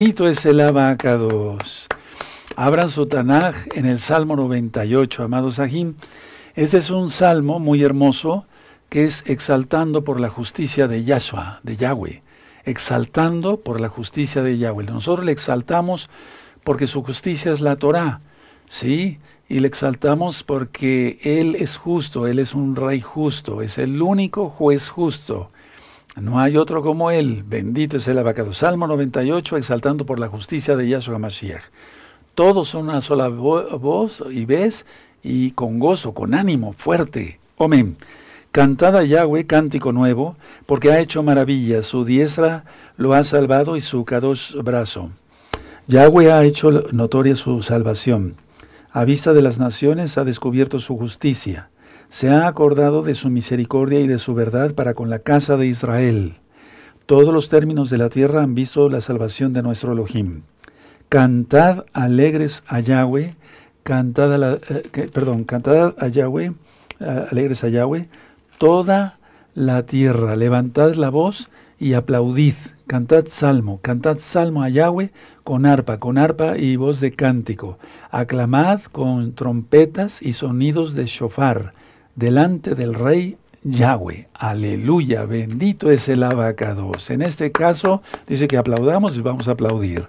Bendito es el Abacados. Abran su Tanakh en el Salmo 98, amados Ajim. Este es un salmo muy hermoso que es exaltando por la justicia de Yahshua, de Yahweh. Exaltando por la justicia de Yahweh. Nosotros le exaltamos porque su justicia es la Torah, ¿sí? Y le exaltamos porque Él es justo, Él es un rey justo, es el único juez justo. No hay otro como Él. Bendito es el Abacados. Salmo 98, exaltando por la justicia de Yahshua HaMashiach. Todos son una sola voz y ves, y con gozo, con ánimo fuerte. Amén. Cantad a Yahweh cántico nuevo, porque ha hecho maravillas. Su diestra lo ha salvado y su kadosh brazo. Yahweh ha hecho notoria su salvación. A vista de las naciones ha descubierto su justicia. Se ha acordado de su misericordia y de su verdad para con la casa de Israel. Todos los términos de la tierra han visto la salvación de nuestro Elohim. Cantad alegres a Yahweh, alegres a Yahweh, toda la tierra. Levantad la voz y aplaudid. Cantad salmo a Yahweh con arpa y voz de cántico. Aclamad con trompetas y sonidos de shofar. Delante del Rey Yahweh. Aleluya, bendito es el Abacados. En este caso dice que aplaudamos y vamos a aplaudir.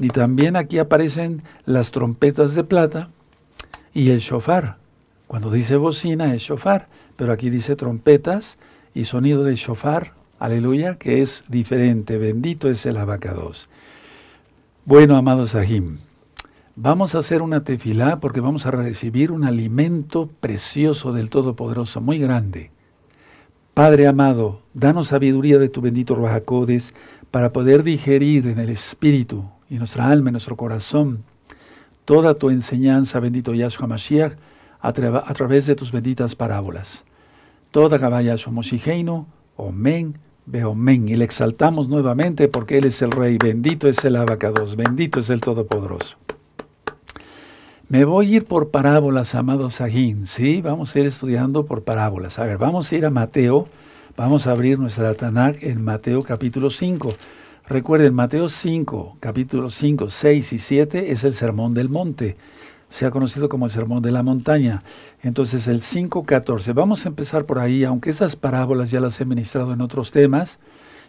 Y también aquí aparecen las trompetas de plata y el shofar. Cuando dice bocina es shofar, pero aquí dice trompetas y sonido de shofar. Aleluya, que es diferente. Bendito es el Abacados. Bueno, amados Ajim. Vamos a hacer una tefilá porque vamos a recibir un alimento precioso del Todopoderoso, muy grande. Padre amado, danos sabiduría de tu bendito Ruaj HaKodesh para poder digerir en el espíritu y nuestra alma y nuestro corazón toda tu enseñanza, bendito Yahshua Mashiach, a través de tus benditas parábolas. Toda Gabá Yahshua Moshigeinu, Omen, Beomen. Y le exaltamos nuevamente porque Él es el Rey. Bendito es el Abacados, bendito es el Todopoderoso. Me voy a ir por parábolas, amados Ajim, ¿sí? Vamos a ir estudiando por parábolas. A ver, vamos a ir a Mateo, vamos a abrir nuestra Tanakh en Mateo capítulo 5. Recuerden, Mateo 5, capítulos 5, 6 y 7 es el Sermón del Monte. Se ha conocido como el Sermón de la Montaña. Entonces, el 5, 14. Vamos a empezar por ahí, aunque esas parábolas ya las he ministrado en otros temas.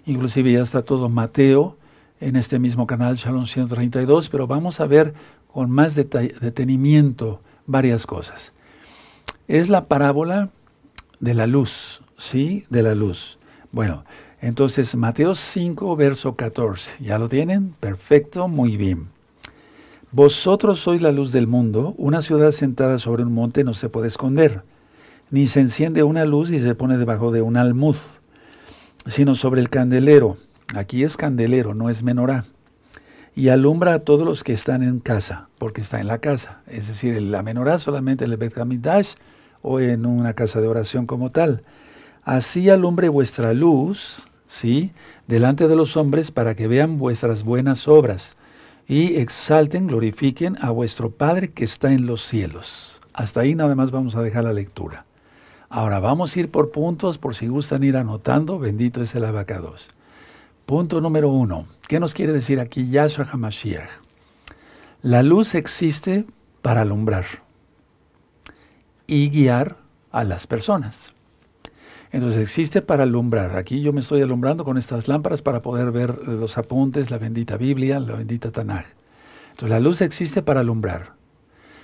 Inclusive ya está todo Mateo en este mismo canal, Salmo 132, pero vamos a ver con más detenimiento varias cosas. Es la parábola de la luz, ¿sí? De la luz. Bueno, entonces Mateo 5, verso 14. ¿Ya lo tienen? Perfecto, muy bien. Vosotros sois la luz del mundo. Una ciudad sentada sobre un monte no se puede esconder, ni se enciende una luz y se pone debajo de un almud, sino sobre el candelero. Aquí es candelero, no es menorá. Y alumbra a todos los que están en casa, porque está en la casa. Es decir, la menorá solamente en el Bet Hamikdash o en una casa de oración como tal. Así alumbre vuestra luz, ¿sí? Delante de los hombres para que vean vuestras buenas obras y exalten, glorifiquen a vuestro Padre que está en los cielos. Hasta ahí nada más vamos a dejar la lectura. Ahora vamos a ir por puntos, por si gustan ir anotando. Bendito es el Abacados. Punto número 1. ¿Qué nos quiere decir aquí Yahshua HaMashiach? La luz existe para alumbrar y guiar a las personas. Entonces existe para alumbrar. Aquí yo me estoy alumbrando con estas lámparas para poder ver los apuntes, la bendita Biblia, la bendita Tanaj. Entonces la luz existe para alumbrar,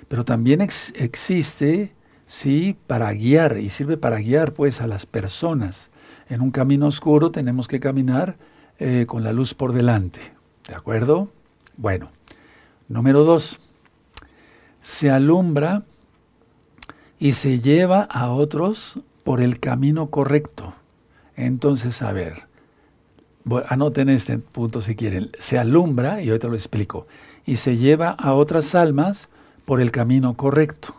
pero también existe, sí, para guiar, y sirve para guiar pues a las personas. En un camino oscuro tenemos que caminar con la luz por delante, ¿de acuerdo? Bueno, número 2, se alumbra y se lleva a otros por el camino correcto. Entonces, a ver, anoten este punto si quieren. Se alumbra, y ahorita lo explico, y se lleva a otras almas por el camino correcto.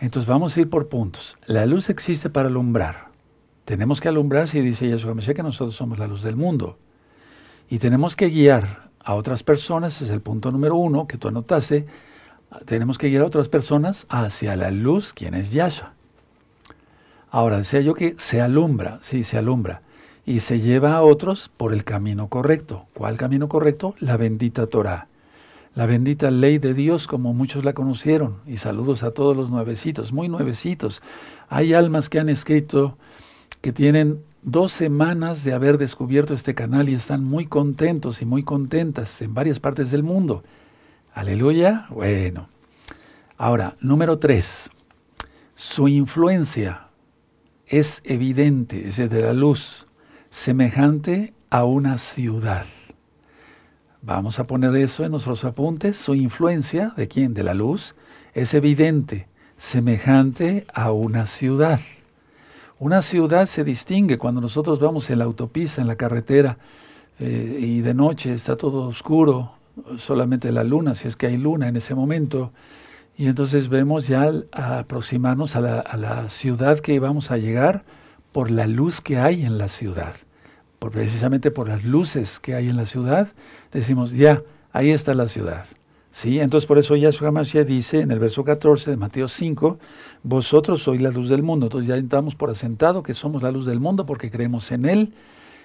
Entonces vamos a ir por puntos. La luz existe para alumbrar. Tenemos que alumbrar, si dice Yahshua HaMashiach, que nosotros somos la luz del mundo. Y tenemos que guiar a otras personas, es el punto número 1 que tú anotaste. Tenemos que guiar a otras personas hacia la luz, quien es Yahshua. Ahora, decía yo que se alumbra, sí, se alumbra. y se lleva a otros por el camino correcto. ¿Cuál camino correcto? La bendita Torah, la bendita ley de Dios como muchos la conocieron. Y saludos a todos los nuevecitos, muy nuevecitos. Hay almas que han escrito que tienen 2 semanas de haber descubierto este canal y están muy contentos y muy contentas en varias partes del mundo. Aleluya. Bueno, ahora, número 3. Su influencia es evidente, es de la luz, semejante a una ciudad. Vamos a poner eso en nuestros apuntes. Su influencia, ¿de quién? De la luz, es evidente, semejante a una ciudad. Una ciudad se distingue cuando nosotros vamos en la autopista, en la carretera, y de noche está todo oscuro, solamente la luna, si es que hay luna en ese momento, y entonces vemos ya al aproximarnos a la ciudad que vamos a llegar por la luz que hay en la ciudad. Precisamente por las luces que hay en la ciudad, decimos, ya, ahí está la ciudad. ¿Sí? Entonces por eso Yahshua HaMashiach dice en el verso 14 de Mateo 5, vosotros sois la luz del mundo. Entonces ya entramos por asentado que somos la luz del mundo porque creemos en Él,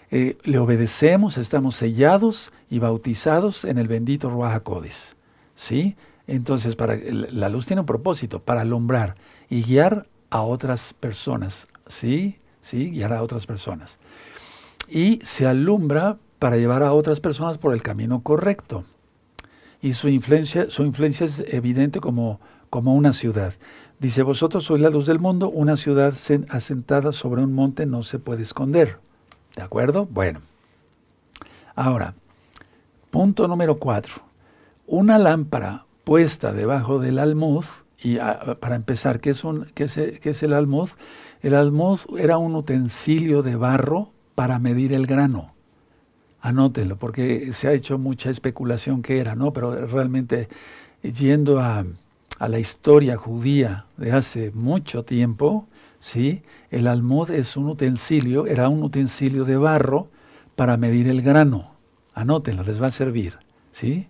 le obedecemos, estamos sellados y bautizados en el bendito Ruaj HaKodesh. ¿Sí? Entonces la luz tiene un propósito, para alumbrar y guiar a otras personas. ¿Sí? ¿Sí? Guiar a otras personas. Y se alumbra para llevar a otras personas por el camino correcto. Y su influencia es evidente como una ciudad. Dice, vosotros sois la luz del mundo, una ciudad asentada sobre un monte no se puede esconder. ¿De acuerdo? Bueno. Ahora, punto número 4. Una lámpara puesta debajo del almud, y para empezar, ¿qué es el almud? El almud era un utensilio de barro para medir el grano. Anótenlo, porque se ha hecho mucha especulación que era, ¿no? Pero realmente, yendo a la historia judía de hace mucho tiempo, ¿sí? El almud es un utensilio, era un utensilio de barro para medir el grano. Anótenlo, les va a servir, ¿sí?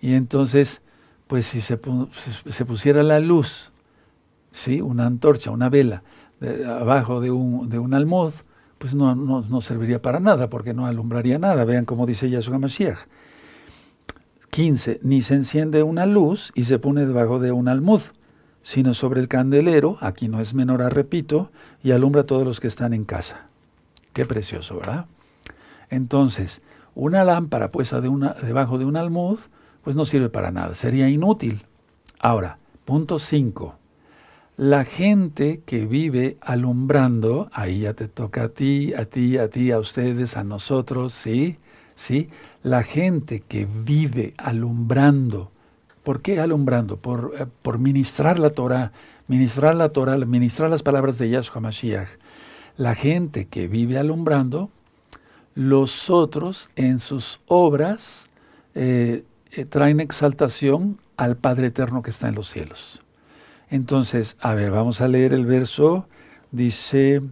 Y entonces, pues si se pusiera la luz, ¿sí? Una antorcha, una vela, abajo de un almud, pues no serviría para nada, porque no alumbraría nada. Vean cómo dice Yahshua HaMashiach. 15. Ni se enciende una luz y se pone debajo de un almud, sino sobre el candelero, aquí no es menorá, repito, y alumbra a todos los que están en casa. Qué precioso, ¿verdad? Entonces, una lámpara puesta debajo de un almud, pues no sirve para nada, sería inútil. Ahora, punto 5. La gente que vive alumbrando, ahí ya te toca a ti, a ustedes, a nosotros, ¿sí? ¿Sí? La gente que vive alumbrando, ¿por qué alumbrando? Por ministrar la Torah, ministrar las palabras de Yahshua HaMashiach. La gente que vive alumbrando, los otros en sus obras traen exaltación al Padre Eterno que está en los cielos. Entonces, a ver, vamos a leer el verso, dice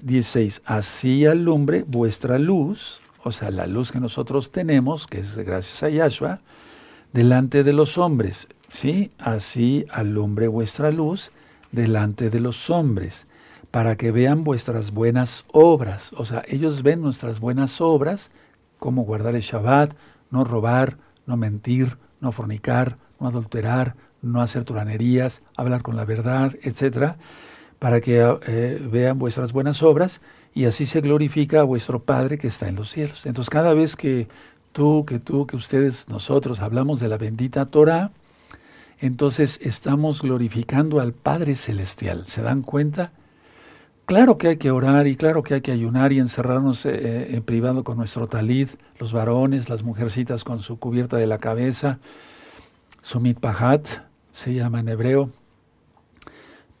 16, así alumbre vuestra luz, o sea, la luz que nosotros tenemos, que es gracias a Yahshua, delante de los hombres, ¿sí? Así alumbre vuestra luz delante de los hombres, para que vean vuestras buenas obras, o sea, ellos ven nuestras buenas obras, como guardar el Shabbat, no robar, no mentir, no fornicar, no adulterar, no hacer tulanerías, hablar con la verdad, etcétera, para que vean vuestras buenas obras y así se glorifica a vuestro Padre que está en los cielos. Entonces, cada vez que tú, que ustedes, nosotros hablamos de la bendita Torah, entonces estamos glorificando al Padre Celestial. ¿Se dan cuenta? Claro que hay que orar y claro que hay que ayunar y encerrarnos en privado con nuestro talid, los varones, las mujercitas con su cubierta de la cabeza, su mitpahat, se llama en hebreo,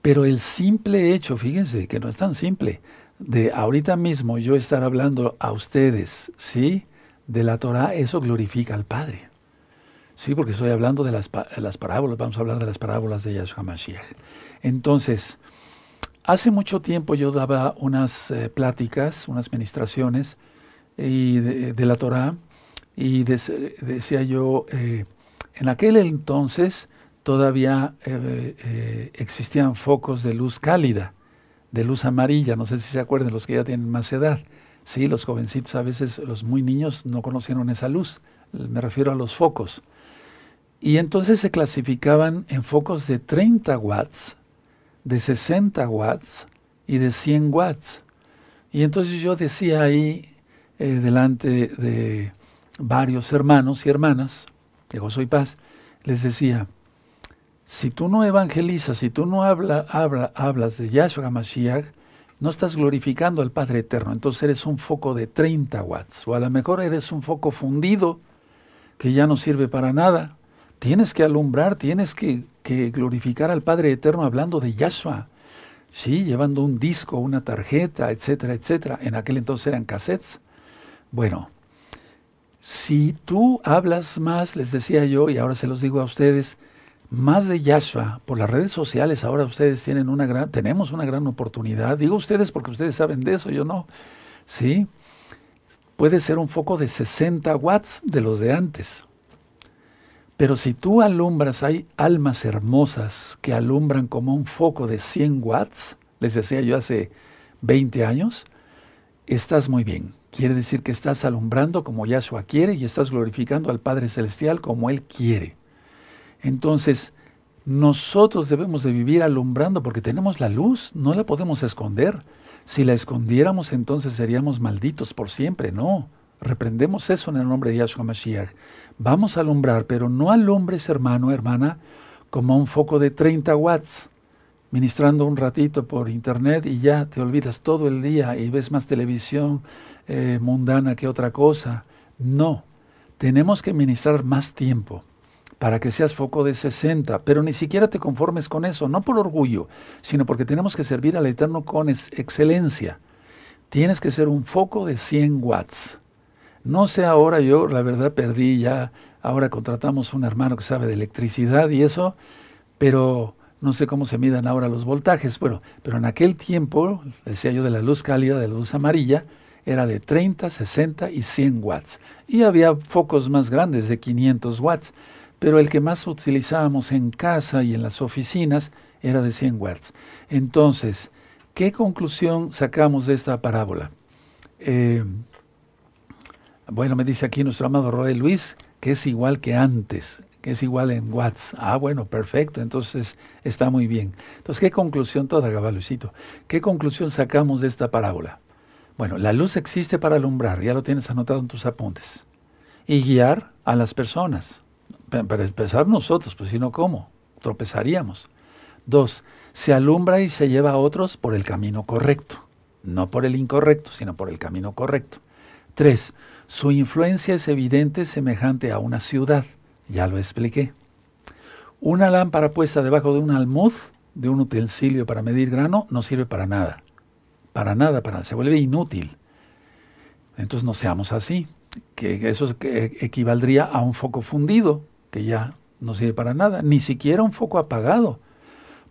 pero el simple hecho, fíjense que no es tan simple, de ahorita mismo yo estar hablando a ustedes, ¿sí? De la Torah, eso glorifica al Padre, ¿sí? Porque estoy hablando de las parábolas, vamos a hablar de las parábolas de Yahshua HaMashiach. Entonces, hace mucho tiempo yo daba unas pláticas, unas ministraciones y de la Torah, y decía yo, en aquel entonces todavía existían focos de luz cálida, de luz amarilla, no sé si se acuerdan los que ya tienen más edad, Sí, los jovencitos, a veces los muy niños no conocieron esa luz, me refiero a los focos. Y entonces se clasificaban en focos de 30 watts, de 60 watts y de 100 watts. Y entonces yo decía ahí, delante de varios hermanos y hermanas de Gozo y Paz, les decía, si tú no evangelizas, si tú no hablas de Yahshua HaMashiach, no estás glorificando al Padre Eterno. Entonces eres un foco de 30 watts, o a lo mejor eres un foco fundido que ya no sirve para nada. Tienes que alumbrar, tienes que glorificar al Padre Eterno hablando de Yahshua. Sí, llevando un disco, una tarjeta, etcétera, etcétera. En aquel entonces eran cassettes. Bueno, si tú hablas más, les decía yo, y ahora se los digo a ustedes, más de Yahshua por las redes sociales. Ahora ustedes tienen tenemos una gran oportunidad. Digo ustedes porque ustedes saben de eso, yo no. ¿Sí? Puede ser un foco de 60 watts de los de antes. Pero si tú alumbras, hay almas hermosas que alumbran como un foco de 100 watts, les decía yo hace 20 años, estás muy bien. Quiere decir que estás alumbrando como Yahshua quiere y estás glorificando al Padre Celestial como Él quiere. Entonces, nosotros debemos de vivir alumbrando porque tenemos la luz, no la podemos esconder. Si la escondiéramos, entonces seríamos malditos por siempre. No, reprendemos eso en el nombre de Yahshua Mashiach. Vamos a alumbrar, pero no alumbres, hermano, hermana, como un foco de 30 watts, ministrando un ratito por internet y ya te olvidas todo el día y ves más televisión mundana que otra cosa. No, tenemos que ministrar más tiempo, para que seas foco de 60, pero ni siquiera te conformes con eso, no por orgullo, sino porque tenemos que servir al Eterno con excelencia. Tienes que ser un foco de 100 watts. No sé ahora, yo la verdad perdí ya, ahora contratamos un hermano que sabe de electricidad y eso, pero no sé cómo se midan ahora los voltajes, bueno, pero en aquel tiempo, decía yo, de la luz cálida, de la luz amarilla, era de 30, 60 y 100 watts. Y había focos más grandes de 500 watts. Pero el que más utilizábamos en casa y en las oficinas era de 100 watts. Entonces, ¿qué conclusión sacamos de esta parábola? Bueno, me dice aquí nuestro amado Roeh Luis que es igual que antes, que es igual en watts. Ah, bueno, perfecto, entonces está muy bien. Entonces, ¿qué conclusión toda, Gabá Luisito? ¿Qué conclusión sacamos de esta parábola? Bueno, la luz existe para alumbrar, ya lo tienes anotado en tus apuntes, y guiar a las personas. Para empezar nosotros, pues si no, ¿cómo? Tropezaríamos. 2. Se alumbra y se lleva a otros por el camino correcto. No por el incorrecto, sino por el camino correcto. 3. Su influencia es evidente, semejante a una ciudad. Ya lo expliqué. Una lámpara puesta debajo de un almud, de un utensilio para medir grano, no sirve para nada. Para nada, se vuelve inútil. Entonces no seamos así, que eso equivaldría a un foco fundido, que ya no sirve para nada, ni siquiera un foco apagado,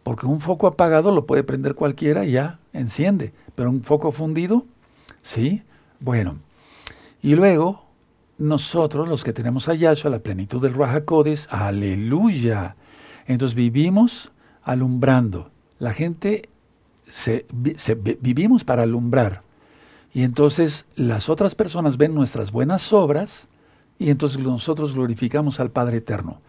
porque un foco apagado lo puede prender cualquiera y ya enciende, pero un foco fundido, sí, bueno. Y luego, nosotros los que tenemos a Yahshua, la plenitud del Ruaj HaKodesh, aleluya, entonces vivimos alumbrando, la gente, vivimos para alumbrar, y entonces las otras personas ven nuestras buenas obras, y entonces nosotros glorificamos al Padre Eterno.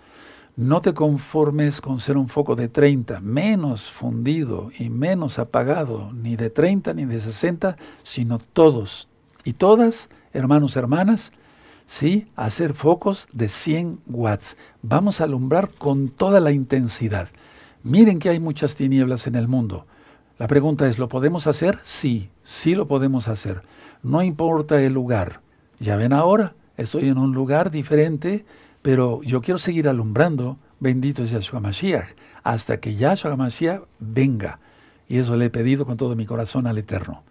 No te conformes con ser un foco de 30, menos fundido y menos apagado, ni de 30 ni de 60, sino todos y todas, hermanos, hermanas, sí, hacer focos de 100 watts. Vamos a alumbrar con toda la intensidad. Miren que hay muchas tinieblas en el mundo. La pregunta es, ¿lo podemos hacer? Sí, sí lo podemos hacer. No importa el lugar. Ya ven ahora. Estoy en un lugar diferente, pero yo quiero seguir alumbrando. Bendito es Yahshua Mashiach, hasta que Yahshua Mashiach venga. Y eso le he pedido con todo mi corazón al Eterno.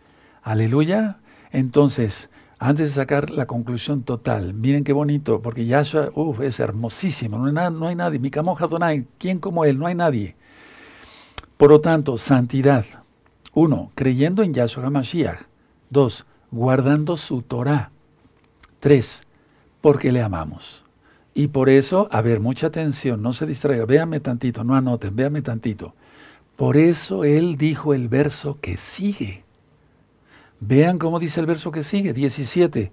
Aleluya. Entonces, antes de sacar la conclusión total, miren qué bonito, porque Yahshua es hermosísimo. No hay nadie. Mi camoja Adonai, ¿quién como él? No hay nadie. Por lo tanto, santidad. 1. Creyendo en Yahshua Mashiach. 2. Guardando su Torah. 3. Porque le amamos. Y por eso, a ver, mucha atención, no se distraiga, véanme tantito, no anoten, véanme tantito. Por eso Él dijo el verso que sigue. Vean cómo dice el verso que sigue, 17.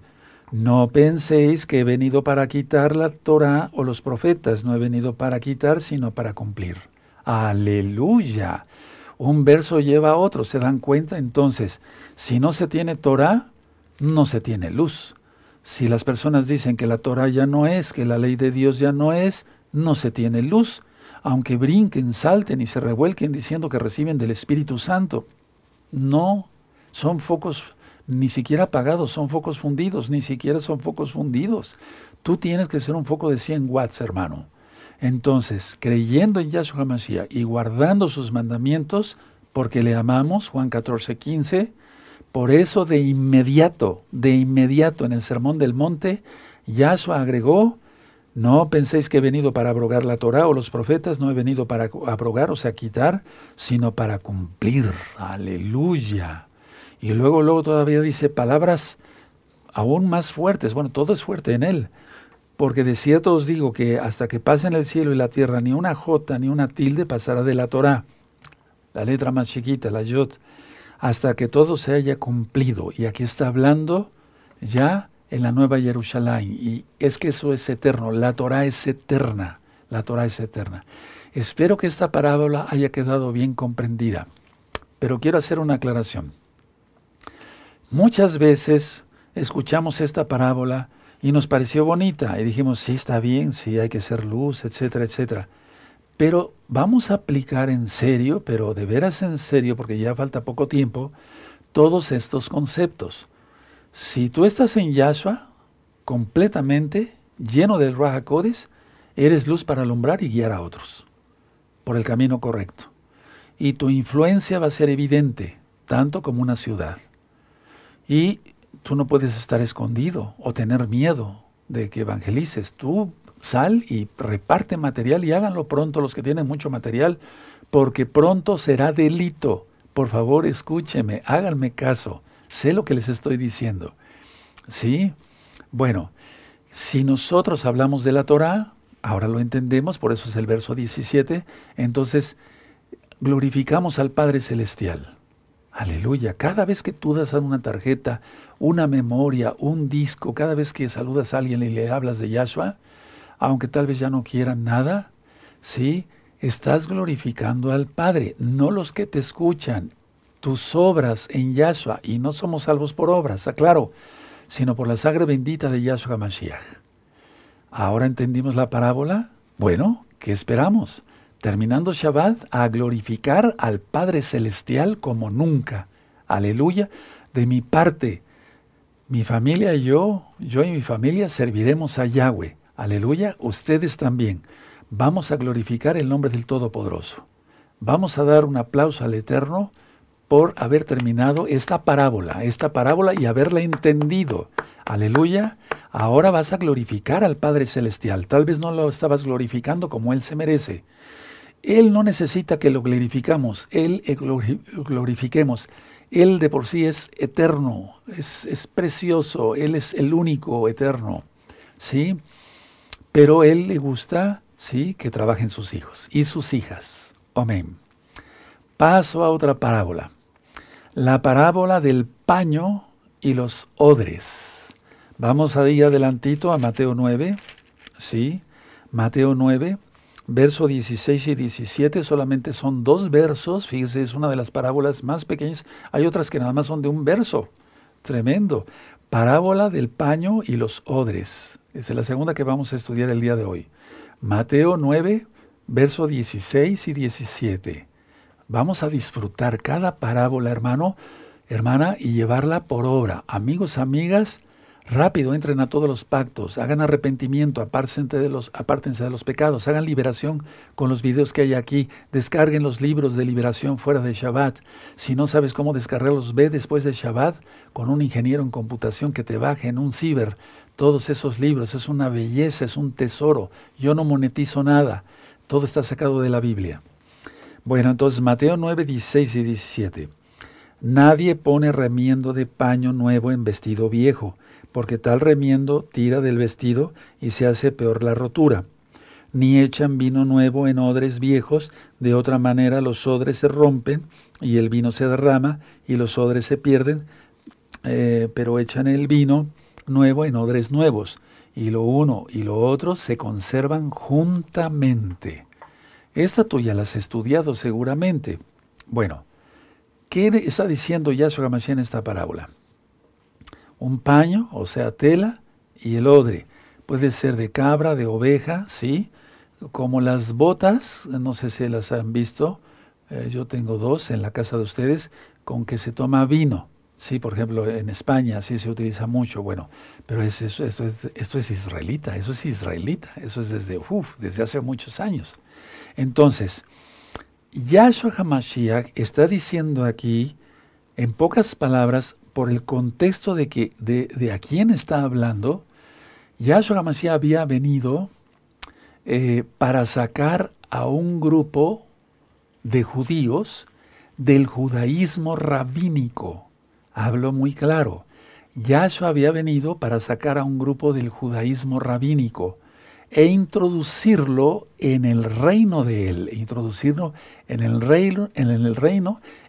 No penséis que he venido para quitar la Torah o los profetas. No he venido para quitar, sino para cumplir. ¡Aleluya! Un verso lleva a otro. ¿Se dan cuenta? Entonces, si no se tiene Torah, no se tiene luz. Si las personas dicen que la Torah ya no es, que la ley de Dios ya no es, no se tiene luz. Aunque brinquen, salten y se revuelquen diciendo que reciben del Espíritu Santo. No, son focos ni siquiera apagados, son focos fundidos, ni siquiera son focos fundidos. Tú tienes que ser un foco de 100 watts, hermano. Entonces, creyendo en Yahshua HaMashiach y guardando sus mandamientos, porque le amamos, Juan 14, 15, por eso de inmediato en el Sermón del Monte, Yahshua agregó, no penséis que he venido para abrogar la Torah o los profetas, no he venido para abrogar, o sea, quitar, sino para cumplir. ¡Aleluya! Y luego todavía dice palabras aún más fuertes. Bueno, todo es fuerte en él. Porque de cierto os digo que hasta que pasen el cielo y la tierra, ni una jota ni una tilde pasará de la Torá, la letra más chiquita, la yod, hasta que todo se haya cumplido. Y aquí está hablando ya en la Nueva Jerusalén. Y es que eso es eterno. La Torá es eterna. La Torá es eterna. Espero que esta parábola haya quedado bien comprendida. Pero quiero hacer una aclaración. Muchas veces escuchamos esta parábola y nos pareció bonita y dijimos, sí, está bien, sí, hay que ser luz, etcétera, etcétera. Pero vamos a aplicar en serio, pero de veras en serio, porque ya falta poco tiempo, todos estos conceptos. Si tú estás en Yahshua, completamente lleno del Ruaj HaKodesh, eres luz para alumbrar y guiar a otros por el camino correcto. Y tu influencia va a ser evidente, tanto como una ciudad. Y tú no puedes estar escondido o tener miedo de que evangelices. Tú sal y reparte material y háganlo pronto los que tienen mucho material, porque pronto será delito. Por favor, escúcheme, háganme caso. Sé lo que les estoy diciendo. ¿Sí? Bueno, si nosotros hablamos de la Torá, ahora lo entendemos, por eso es el verso 17, entonces glorificamos al Padre Celestial. Aleluya, cada vez que tú das una tarjeta, una memoria, un disco, cada vez que saludas a alguien y le hablas de Yahshua, aunque tal vez ya no quieran nada, ¿sí? Estás glorificando al Padre, no los que te escuchan, tus obras en Yahshua, y no somos salvos por obras, aclaro, sino por la sangre bendita de Yahshua HaMashiach. ¿Ahora entendimos la parábola? Bueno, ¿qué esperamos? Terminando Shabbat, a glorificar al Padre Celestial como nunca. Aleluya. De mi parte, mi familia y yo y mi familia serviremos a Yahweh. Aleluya. Ustedes también. Vamos a glorificar el nombre del Todopoderoso. Vamos a dar un aplauso al Eterno por haber terminado esta parábola y haberla entendido. Aleluya. Ahora vas a glorificar al Padre Celestial. Tal vez no lo estabas glorificando como Él se merece. Él no necesita que lo glorificamos, Él glorifiquemos. Él de por sí es eterno, es precioso, Él es el único eterno, ¿sí? Pero Él le gusta, ¿sí?, que trabajen sus hijos y sus hijas. Amén. Paso a otra parábola. La parábola del paño y los odres. Vamos ahí adelantito a Mateo 9, ¿sí? Mateo 9. Verso 16 y 17 solamente son dos versos. Fíjense, es una de las parábolas más pequeñas. Hay otras que nada más son de un verso. Tremendo. Parábola del paño y los odres. Esa es la segunda que vamos a estudiar el día de hoy. Mateo 9, verso 16 y 17. Vamos a disfrutar cada parábola, hermano, hermana, y llevarla por obra. Amigos, amigas, rápido, entren a todos los pactos, hagan arrepentimiento, apártense de los pecados, hagan liberación con los videos que hay aquí, descarguen los libros de liberación fuera de Shabbat. Si no sabes cómo descargarlos, ve después de Shabbat con un ingeniero en computación que te baje en un ciber todos esos libros. Es una belleza, es un tesoro. Yo no monetizo nada, todo está sacado de la Biblia. Bueno, entonces Mateo 9, 16 y 17. Nadie pone remiendo de paño nuevo en vestido viejo, porque tal remiendo tira del vestido y se hace peor la rotura. Ni echan vino nuevo en odres viejos, de otra manera los odres se rompen y el vino se derrama y los odres se pierden, pero echan el vino nuevo en odres nuevos, y lo uno y lo otro se conservan juntamente. Esta tuya la has estudiado seguramente. Bueno, ¿qué está diciendo Yahshua HaMashiach en esta parábola? Un paño, o sea, tela, y el odre. Puede ser de cabra, de oveja, ¿sí? Como las botas, no sé si las han visto, yo tengo dos en la casa de ustedes, con que se toma vino. Sí, por ejemplo, en España sí se utiliza mucho, bueno, pero esto es israelita, eso es desde hace muchos años. Entonces, Yahshua HaMashiach está diciendo aquí, en pocas palabras, por el contexto de que de a quién está hablando, Yahshua HaMashiach había venido para sacar a un grupo de judíos del judaísmo rabínico. Hablo muy claro. Yahshua había venido para sacar a un grupo del judaísmo rabínico e introducirlo en el reino de él, introducirlo en el reino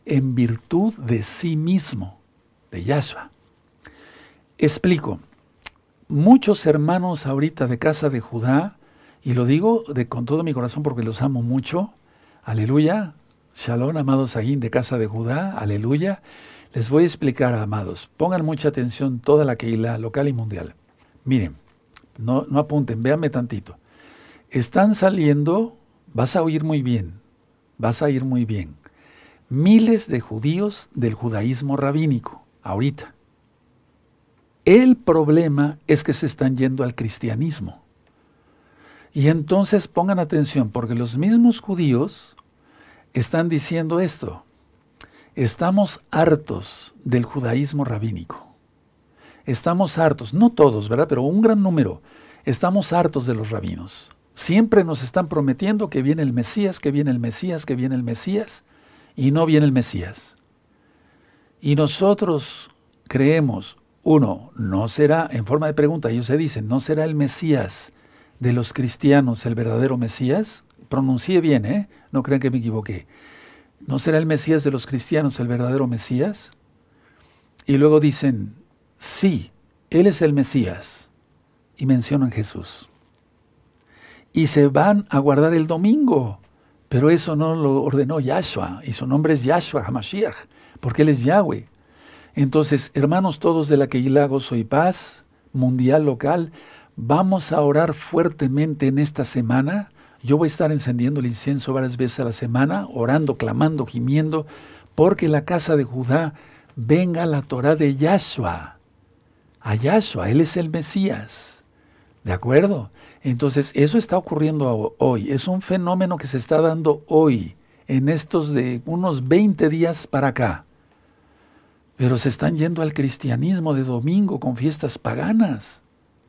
en virtud de sí mismo, de Yahshua. Explico. Muchos hermanos ahorita de Casa de Judá, y lo digo con todo mi corazón porque los amo mucho, aleluya, shalom, amados Ajim de Casa de Judá, aleluya. Les voy a explicar, amados. Pongan mucha atención toda la Keilah local y mundial. Miren, no apunten, véanme tantito. Están saliendo, vas a oír muy bien. Miles de judíos del judaísmo rabínico, ahorita. El problema es que se están yendo al cristianismo. Y entonces pongan atención, porque los mismos judíos están diciendo esto. Estamos hartos del judaísmo rabínico. Estamos hartos, no todos, ¿verdad? Pero un gran número. Estamos hartos de los rabinos. Siempre nos están prometiendo que viene el Mesías, y no viene el Mesías. Y nosotros creemos, uno, no será, en forma de pregunta, ellos se dicen, ¿no será el Mesías de los cristianos el verdadero Mesías? Pronuncié bien, ¿eh? No crean que me equivoqué. ¿No será el Mesías de los cristianos el verdadero Mesías? Y luego dicen, sí, Él es el Mesías. Y mencionan Jesús. Y se van a guardar el domingo. Pero eso no lo ordenó Yahshua. Y su nombre es Yahshua HaMashiach, porque Él es Yahweh. Entonces, hermanos todos de la Keilah, Gozo y Paz, mundial, local, vamos a orar fuertemente en esta semana. Yo voy a estar encendiendo el incienso varias veces a la semana, orando, clamando, gimiendo, porque la casa de Judá venga la Torah de Yahshua. A Yahshua, Él es el Mesías. ¿De acuerdo? Entonces, eso está ocurriendo hoy. Es un fenómeno que se está dando hoy, en estos de unos 20 días para acá. Pero se están yendo al cristianismo de domingo con fiestas paganas.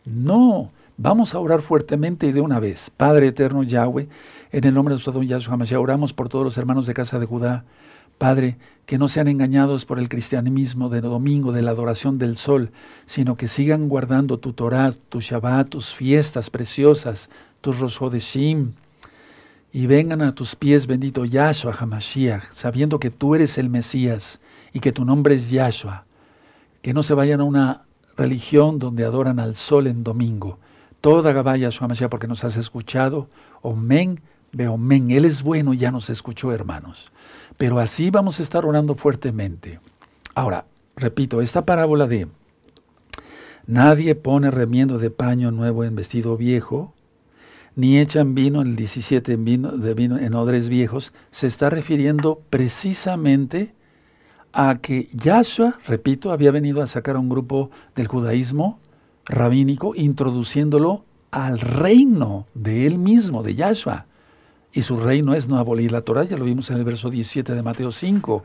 No. Vamos a orar fuertemente y de una vez. Padre eterno Yahweh, en el nombre de nuestro Adon Yahshua HaMashiach, oramos por todos los hermanos de Casa de Judá. Padre, que no sean engañados por el cristianismo de domingo, de la adoración del sol, sino que sigan guardando tu Torah, tu Shabbat, tus fiestas preciosas, tus Rosh Hodeshim, y vengan a tus pies, bendito Yahshua HaMashiach, sabiendo que tú eres el Mesías y que tu nombre es Yahshua. Que no se vayan a una religión donde adoran al sol en domingo. Toda Gabá, Yahshua HaMashiach, porque nos has escuchado. Omen, Beomen. Él es bueno, ya nos escuchó, hermanos. Pero así vamos a estar orando fuertemente. Ahora, repito, esta parábola de nadie pone remiendo de paño nuevo en vestido viejo, ni echan vino, el 17 de vino en odres viejos, se está refiriendo precisamente a que Yahshua, repito, había venido a sacar a un grupo del judaísmo rabínico, introduciéndolo al reino de él mismo, de Yahshua. Y su reino es no abolir la Torah, ya lo vimos en el verso 17 de Mateo 5.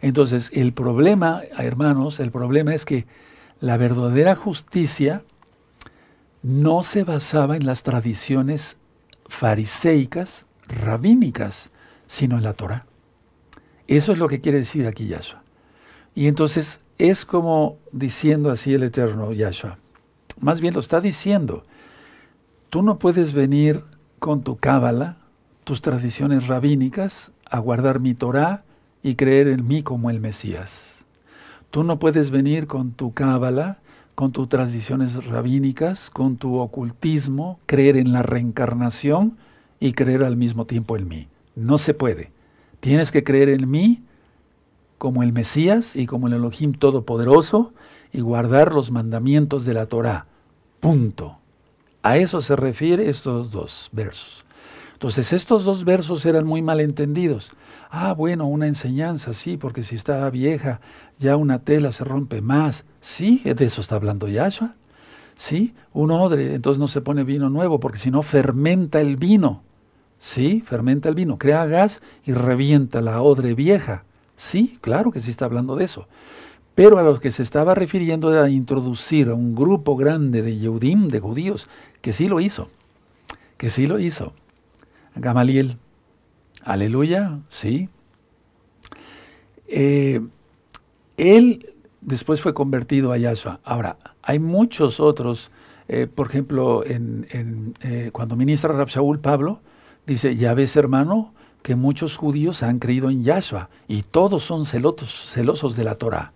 Entonces, el problema, hermanos, es que la verdadera justicia no se basaba en las tradiciones fariseicas, rabínicas, sino en la Torah. Eso es lo que quiere decir aquí Yahshua. Y entonces, es como diciendo así el eterno Yahshua. Más bien lo está diciendo. Tú no puedes venir con tu cábala, tus tradiciones rabínicas, a guardar mi Torah y creer en mí como el Mesías. Tú no puedes venir con tu cábala, con tus tradiciones rabínicas, con tu ocultismo, creer en la reencarnación y creer al mismo tiempo en mí. No se puede. Tienes que creer en mí como el Mesías y como el Elohim Todopoderoso y guardar los mandamientos de la Torá. Punto. A eso se refiere estos dos versos. Entonces, estos dos versos eran muy mal entendidos. Ah, bueno, una enseñanza, sí, porque si está vieja, ya una tela se rompe más. Sí, de eso está hablando Yahshua. Sí, un odre, entonces no se pone vino nuevo, porque si no fermenta el vino. Sí, fermenta el vino, crea gas y revienta la odre vieja. Sí, claro que sí está hablando de eso. Pero a los que se estaba refiriendo era introducir a un grupo grande de Yehudim, de judíos, que sí lo hizo. Que sí lo hizo. Gamaliel. Aleluya, sí. Él después fue convertido a Yahshua. Ahora, hay muchos otros, por ejemplo, cuando ministra Rav Shaul Pablo, dice, ya ves, hermano, que muchos judíos han creído en Yahshua y todos son celosos de la Torah.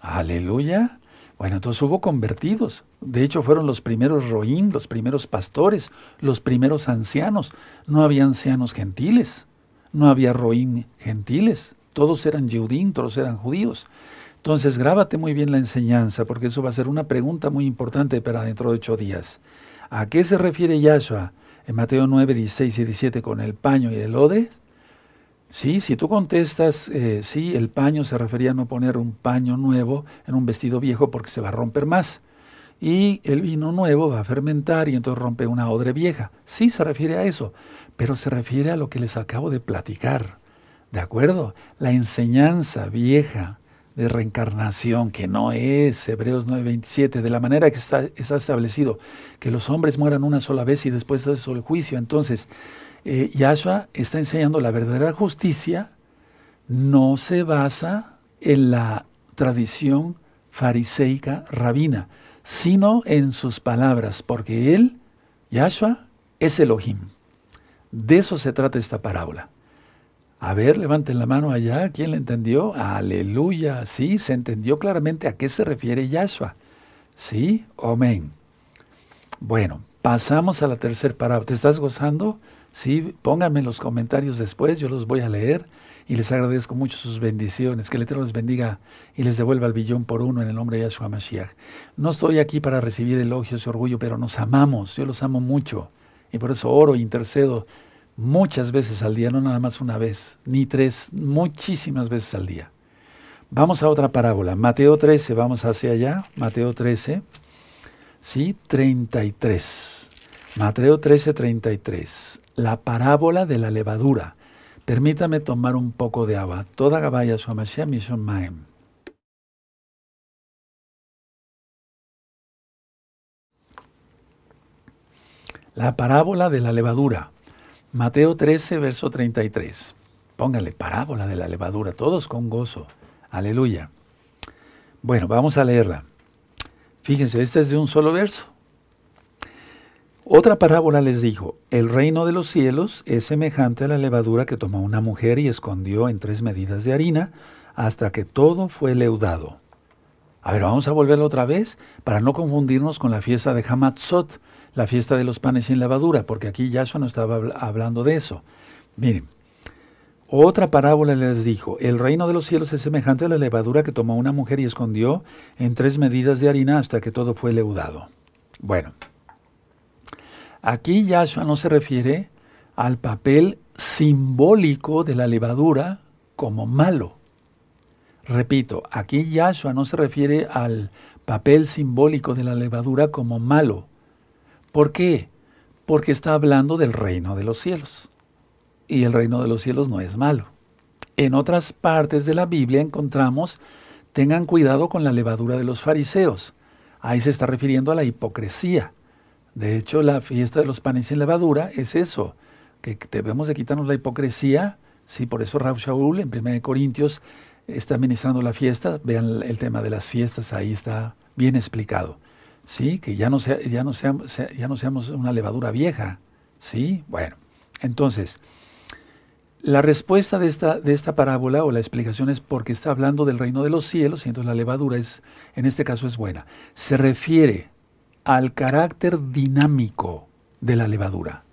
Aleluya. Bueno, entonces hubo convertidos. De hecho, fueron los primeros Rohim, los primeros pastores, los primeros ancianos. No había ancianos gentiles. No había Rohim gentiles, todos eran Yehudim, todos eran judíos. Entonces grábate muy bien la enseñanza, porque eso va a ser una pregunta muy importante para dentro de 8 días. ¿A qué se refiere Yahshua en Mateo 9, 16 y 17 con el paño y el odre? Sí, si tú contestas, sí, el paño se refería a no poner un paño nuevo en un vestido viejo porque se va a romper más. Y el vino nuevo va a fermentar y entonces rompe una odre vieja. Sí, se refiere a eso, pero se refiere a lo que les acabo de platicar. ¿De acuerdo? La enseñanza vieja de reencarnación, que no es Hebreos 9:27, de la manera que está establecido, que los hombres mueran una sola vez y después de eso el juicio. Entonces, Yahshua está enseñando la verdadera justicia, no se basa en la tradición fariseica rabina, sino en sus palabras, porque él, Yahshua, es Elohim. De eso se trata esta parábola. A ver, levanten la mano allá. ¿Quién le entendió? Aleluya. Sí, se entendió claramente a qué se refiere Yahshua. Sí, amén. Bueno, pasamos a la tercera parábola. ¿Te estás gozando? Sí, pónganme los comentarios después. Yo los voy a leer y les agradezco mucho sus bendiciones. Que el Eterno les bendiga y les devuelva el billón por uno en el nombre de Yahshua Mashiach. No estoy aquí para recibir elogios y orgullo, pero nos amamos. Yo los amo mucho y por eso oro e intercedo muchas veces al día, no nada más una vez, ni 3, muchísimas veces al día. Vamos a otra parábola, Mateo 13, vamos hacia allá, Mateo 13, sí, 33. Mateo 13, 33, la parábola de la levadura. Permítame tomar un poco de agua. Toda Gabá Yahshua Mashiach Mishon Maem. La parábola de la levadura. Mateo 13, verso 33. Póngale parábola de la levadura, todos con gozo. Aleluya. Bueno, vamos a leerla. Fíjense, esta es de un solo verso. Otra parábola les dijo, el reino de los cielos es semejante a la levadura que tomó una mujer y escondió en 3 medidas de harina hasta que todo fue leudado. A ver, vamos a volverlo otra vez para no confundirnos con la fiesta de Hamatzot, la fiesta de los panes sin levadura, porque aquí Yahshua no estaba hablando de eso. Miren, otra parábola les dijo, el reino de los cielos es semejante a la levadura que tomó una mujer y escondió en 3 medidas de harina hasta que todo fue leudado. Bueno, aquí Yahshua no se refiere al papel simbólico de la levadura como malo. Repito, aquí Yahshua no se refiere al papel simbólico de la levadura como malo. ¿Por qué? Porque está hablando del reino de los cielos. Y el reino de los cielos no es malo. En otras partes de la Biblia encontramos, tengan cuidado con la levadura de los fariseos. Ahí se está refiriendo a la hipocresía. De hecho, la fiesta de los panes sin levadura es eso, que debemos de quitarnos la hipocresía. Sí, por eso Rav Shaul en 1 Corintios está ministrando la fiesta. Vean el tema de las fiestas, ahí está bien explicado. Sí, que ya no seamos una levadura vieja. Sí, bueno, entonces, La respuesta de esta parábola o la explicación es porque está hablando del reino de los cielos y entonces la levadura es, en este caso es buena. Se refiere al carácter dinámico de la levadura.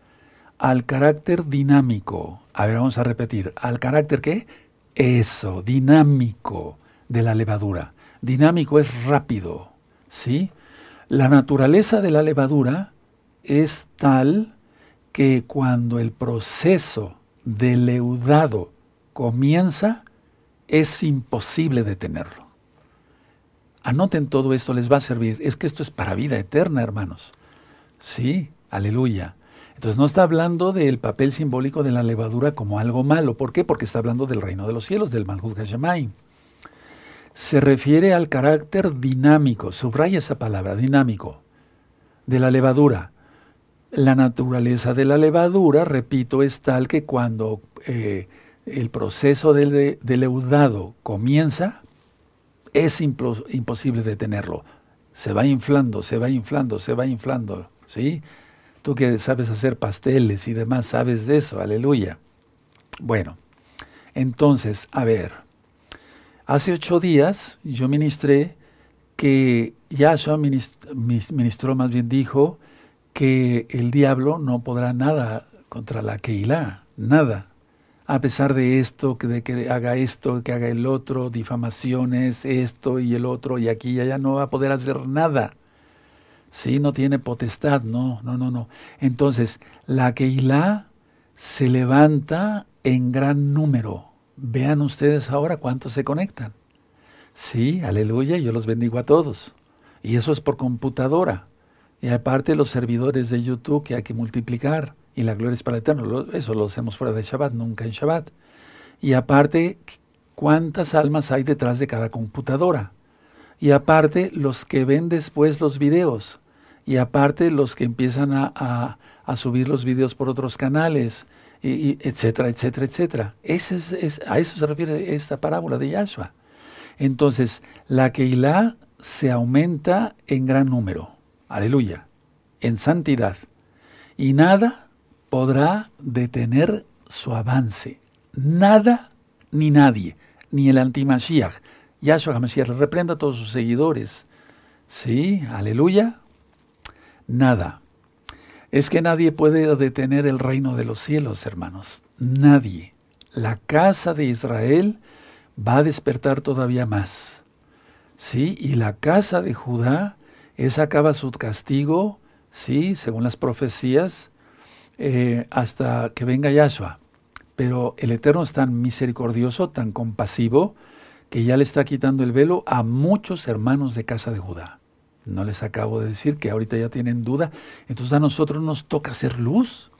Al carácter dinámico. A ver, vamos a repetir. ¿Al carácter qué? Eso, dinámico de la levadura. Dinámico es rápido, ¿sí? La naturaleza de la levadura es tal que cuando el proceso deleudado comienza, es imposible detenerlo. Anoten todo esto, les va a servir. Es que esto es para vida eterna, hermanos. Sí, aleluya. Entonces no está hablando del papel simbólico de la levadura como algo malo. ¿Por qué? Porque está hablando del reino de los cielos, del Malhut Hashemayim. Se refiere al carácter dinámico, subraya esa palabra, dinámico, de la levadura. La naturaleza de la levadura, repito, es tal que cuando el proceso deleudado comienza, es imposible detenerlo. Se va inflando, se va inflando, se va inflando, ¿sí? Tú que sabes hacer pasteles y demás, sabes de eso, aleluya. Bueno, entonces, a ver, hace 8 días yo ministré que Yahshua ministró, más bien dijo, que el diablo no podrá nada contra la Keilah, nada. A pesar de esto, de que haga esto, que haga el otro, difamaciones, esto y el otro, y aquí y allá, no va a poder hacer nada. Sí, no tiene potestad, no. Entonces, la Keilah se levanta en gran número. Vean ustedes ahora cuántos se conectan. Sí, aleluya, yo los bendigo a todos. Y eso es por computadora. Y aparte los servidores de YouTube que hay que multiplicar, y la gloria es para el eterno, eso lo hacemos fuera de Shabbat, nunca en Shabbat. Y aparte, cuántas almas hay detrás de cada computadora. Y aparte, los que ven después los videos. Y aparte, los que empiezan a subir los videos por otros canales, y etcétera, etcétera, etcétera. A eso se refiere esta parábola de Yahshua. Entonces, la Keilah se aumenta en gran número. Aleluya, en santidad. Y nada podrá detener su avance. Nada ni nadie, ni el antimashiach. Yahshua HaMashiach le reprenda a todos sus seguidores. Sí, aleluya. Nada. Es que nadie puede detener el reino de los cielos, hermanos. Nadie. La casa de Israel va a despertar todavía más. Sí, y la casa de Judá esa acaba su castigo, sí, según las profecías, hasta que venga Yahshua. Pero el Eterno es tan misericordioso, tan compasivo, que ya le está quitando el velo a muchos hermanos de Casa de Judá. No les acabo de decir que ahorita ya tienen duda. Entonces a nosotros nos toca ser luz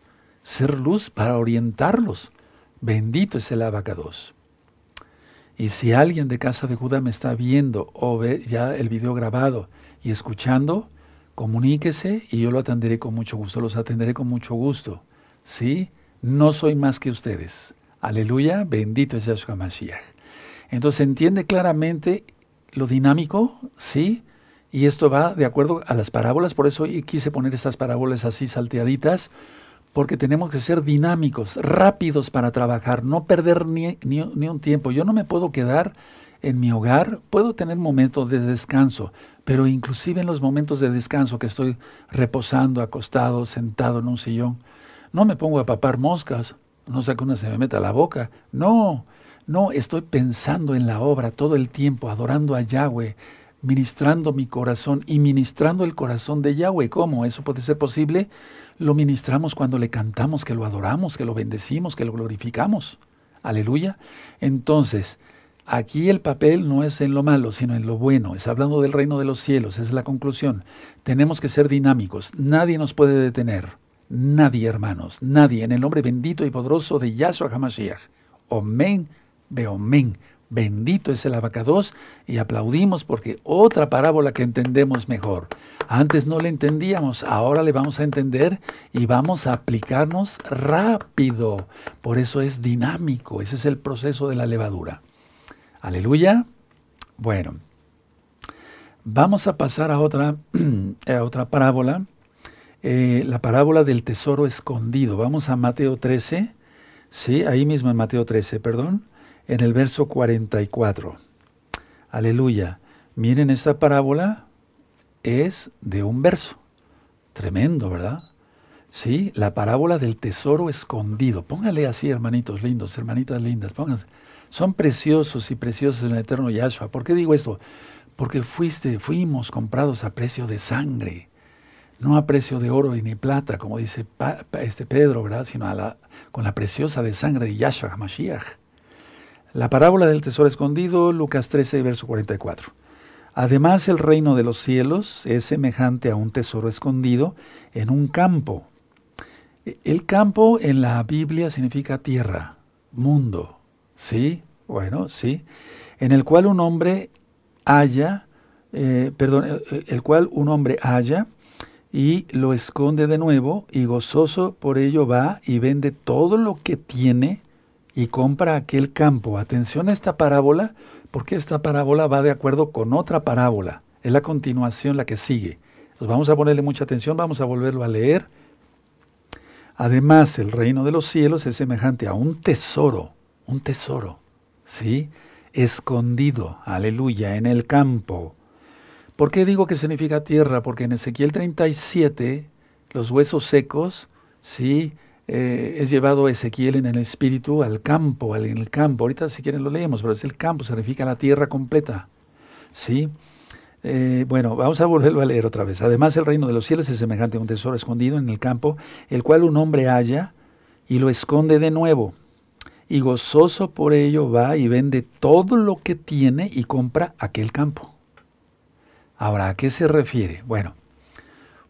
para orientarlos. Bendito es el Abacados. Y si alguien de Casa de Judá me está viendo o ve ya el video grabado, y escuchando, comuníquese y yo lo atenderé con mucho gusto, los atenderé con mucho gusto, ¿sí? No soy más que ustedes. Aleluya, bendito es Yahshua HaMashiach. Entonces se entiende claramente lo dinámico, ¿sí? Y esto va de acuerdo a las parábolas, por eso quise poner estas parábolas así salteaditas, porque tenemos que ser dinámicos, rápidos para trabajar, no perder ni un tiempo. Yo no me puedo quedar en mi hogar, puedo tener momentos de descanso, pero inclusive en los momentos de descanso que estoy reposando, acostado, sentado en un sillón, no me pongo a papar moscas, no sea que una se me meta a la boca. No, estoy pensando en la obra todo el tiempo, adorando a Yahweh, ministrando mi corazón y ministrando el corazón de Yahweh. ¿Cómo? ¿Eso puede ser posible? Lo ministramos cuando le cantamos, que lo adoramos, que lo bendecimos, que lo glorificamos. Aleluya. Entonces, aquí el papel no es en lo malo, sino en lo bueno. Es hablando del reino de los cielos, esa es la conclusión. Tenemos que ser dinámicos. Nadie nos puede detener. Nadie, hermanos. Nadie. En el nombre bendito y poderoso de Yahshua HaMashiach. Omen, Beomen. Bendito es el Abacados. Y aplaudimos porque otra parábola que entendemos mejor. Antes no la entendíamos, ahora le vamos a entender y vamos a aplicarnos rápido. Por eso es dinámico. Ese es el proceso de la levadura. Aleluya. Bueno, vamos a pasar a otra parábola, la parábola del tesoro escondido. Vamos a Mateo 13, Sí, ahí mismo en Mateo 13, perdón, en el verso 44. Aleluya. Miren, esta parábola es de un verso. Tremendo, ¿verdad? Sí, la parábola del tesoro escondido. Póngale así, hermanitos lindos, hermanitas lindas, pónganse. Son preciosos y preciosos en el eterno Yahshua. ¿Por qué digo esto? Porque fuimos comprados a precio de sangre, no a precio de oro y ni plata, como dice Pedro, ¿verdad? Sino con la preciosa de sangre de Yahshua HaMashiach. La parábola del tesoro escondido, Lucas 13, verso 44. Además, el reino de los cielos es semejante a un tesoro escondido en un campo. El campo en la Biblia significa tierra, mundo. Sí, bueno, sí, en el cual un hombre halla, y lo esconde de nuevo, y gozoso por ello va y vende todo lo que tiene y compra aquel campo. Atención a esta parábola, porque esta parábola va de acuerdo con otra parábola, es la continuación, la que sigue. Entonces vamos a ponerle mucha atención, vamos a volverlo a leer. Además, el reino de los cielos es semejante a un tesoro. Un tesoro, ¿sí? Escondido, aleluya, en el campo. ¿Por qué digo que significa tierra? Porque en Ezequiel 37, los huesos secos, ¿sí? Es llevado Ezequiel en el espíritu al campo, en el campo. Ahorita si quieren lo leemos, pero es el campo, significa la tierra completa, ¿sí? Bueno, vamos a volverlo a leer otra vez. Además, el reino de los cielos es semejante a un tesoro escondido en el campo, el cual un hombre halla y lo esconde de nuevo. Y gozoso por ello va y vende todo lo que tiene y compra aquel campo. Ahora, ¿a qué se refiere? Bueno,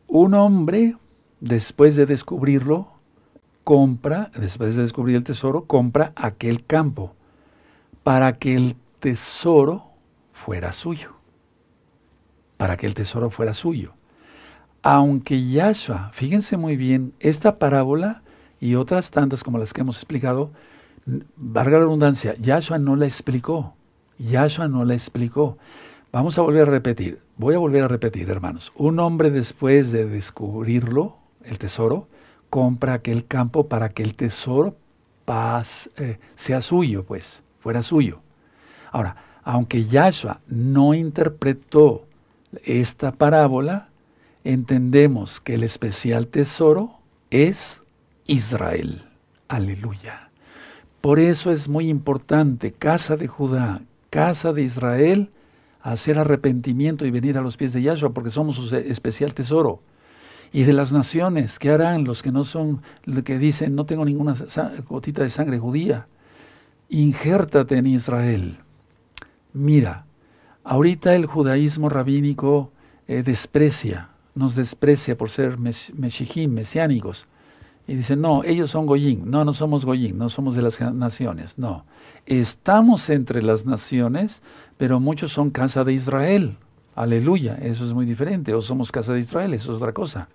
un hombre, después de descubrirlo, compra, después de descubrir el tesoro, compra aquel campo para que el tesoro fuera suyo. Para que el tesoro fuera suyo. Aunque Yahshua, fíjense muy bien, esta parábola y otras tantas como las que hemos explicado, valga la redundancia, Yahshua no la explicó. Yahshua no la explicó. Vamos a volver a repetir. Voy a volver a repetir, hermanos. Un hombre, después de descubrirlo, el tesoro, compra aquel campo para que el tesoro sea suyo, pues, fuera suyo. Ahora, aunque Yahshua no interpretó esta parábola, entendemos que el especial tesoro es Israel. Aleluya. Por eso es muy importante, Casa de Judá, Casa de Israel, hacer arrepentimiento y venir a los pies de Yahshua, porque somos su especial tesoro. Y de las naciones, ¿qué harán los que no son, los que dicen, no tengo ninguna gotita de sangre judía? Injértate en Israel. Mira, ahorita el judaísmo rabínico nos desprecia por ser meshijim, mesiánicos. Y dicen, no, ellos son Goyim. No, no somos Goyim, no somos de las naciones. No, estamos entre las naciones, pero muchos son Casa de Israel. Aleluya, eso es muy diferente. O somos Casa de Israel, eso es otra cosa.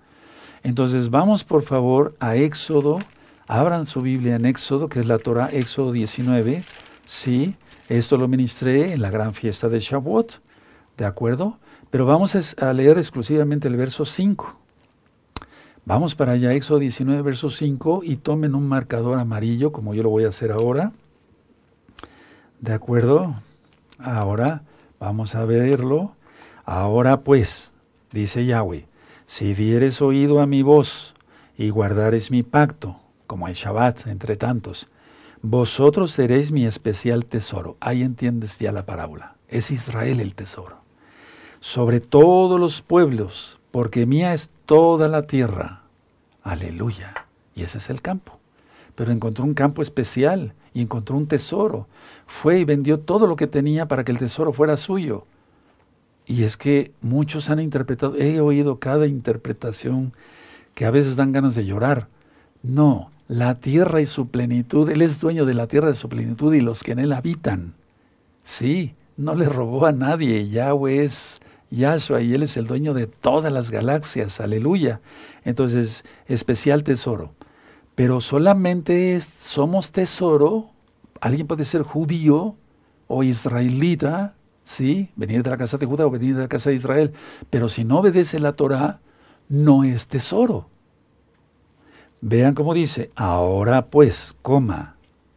Entonces vamos por favor a Éxodo. Abran su Biblia en Éxodo, que es la Torah, Éxodo 19. Sí, esto lo ministré en la gran fiesta de Shabbat. ¿De acuerdo? Pero vamos a leer exclusivamente el verso 5. Vamos para allá, Éxodo 19, verso 5, y tomen un marcador amarillo, como yo lo voy a hacer ahora. ¿De acuerdo? Ahora, vamos a verlo. Ahora pues, dice Yahweh, si dieres oído a mi voz y guardares mi pacto, como el Shabbat, entre tantos, vosotros seréis mi especial tesoro. Ahí entiendes ya la parábola. Es Israel el tesoro. Sobre todos los pueblos, porque mía es toda la tierra. Aleluya. Y ese es el campo. Pero encontró un campo especial y encontró un tesoro. Fue y vendió todo lo que tenía para que el tesoro fuera suyo. Y es que muchos han interpretado, he oído cada interpretación que a veces dan ganas de llorar. No, la tierra y su plenitud, Él es dueño de la tierra y su plenitud y los que en Él habitan. Sí, no le robó a nadie. Yahweh es Yahshua y Él es el dueño de todas las galaxias, aleluya. Entonces, especial tesoro. Pero solamente somos tesoro, alguien puede ser judío o israelita, ¿sí? Venir de la casa de Judá o venir de la casa de Israel. Pero si no obedece la Torah, no es tesoro. Vean cómo dice, ahora pues,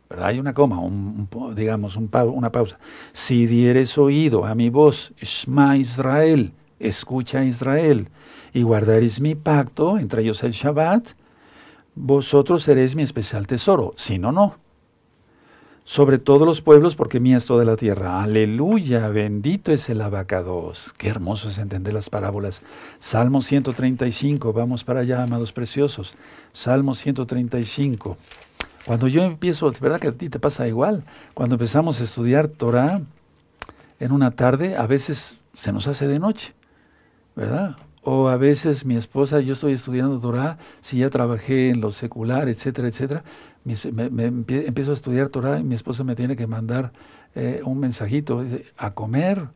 ¿verdad? Hay una coma, una pausa. Si dieres oído a mi voz, Shema Israel, escucha Israel, y guardaréis mi pacto, entre ellos el Shabbat, vosotros seréis mi especial tesoro, si no, no. Sobre todos los pueblos, porque mía es toda la tierra. Aleluya, bendito es el Abacados. Qué hermoso es entender las parábolas. Salmo 135, vamos para allá, amados preciosos. Salmo 135. Cuando yo empiezo, ¿verdad que a ti te pasa igual? Cuando empezamos a estudiar Torah en una tarde, a veces se nos hace de noche, ¿verdad? O a veces mi esposa, yo estoy estudiando Torah, si ya trabajé en lo secular, etcétera, etcétera, empiezo a estudiar Torah y mi esposa me tiene que mandar un mensajito, a comer,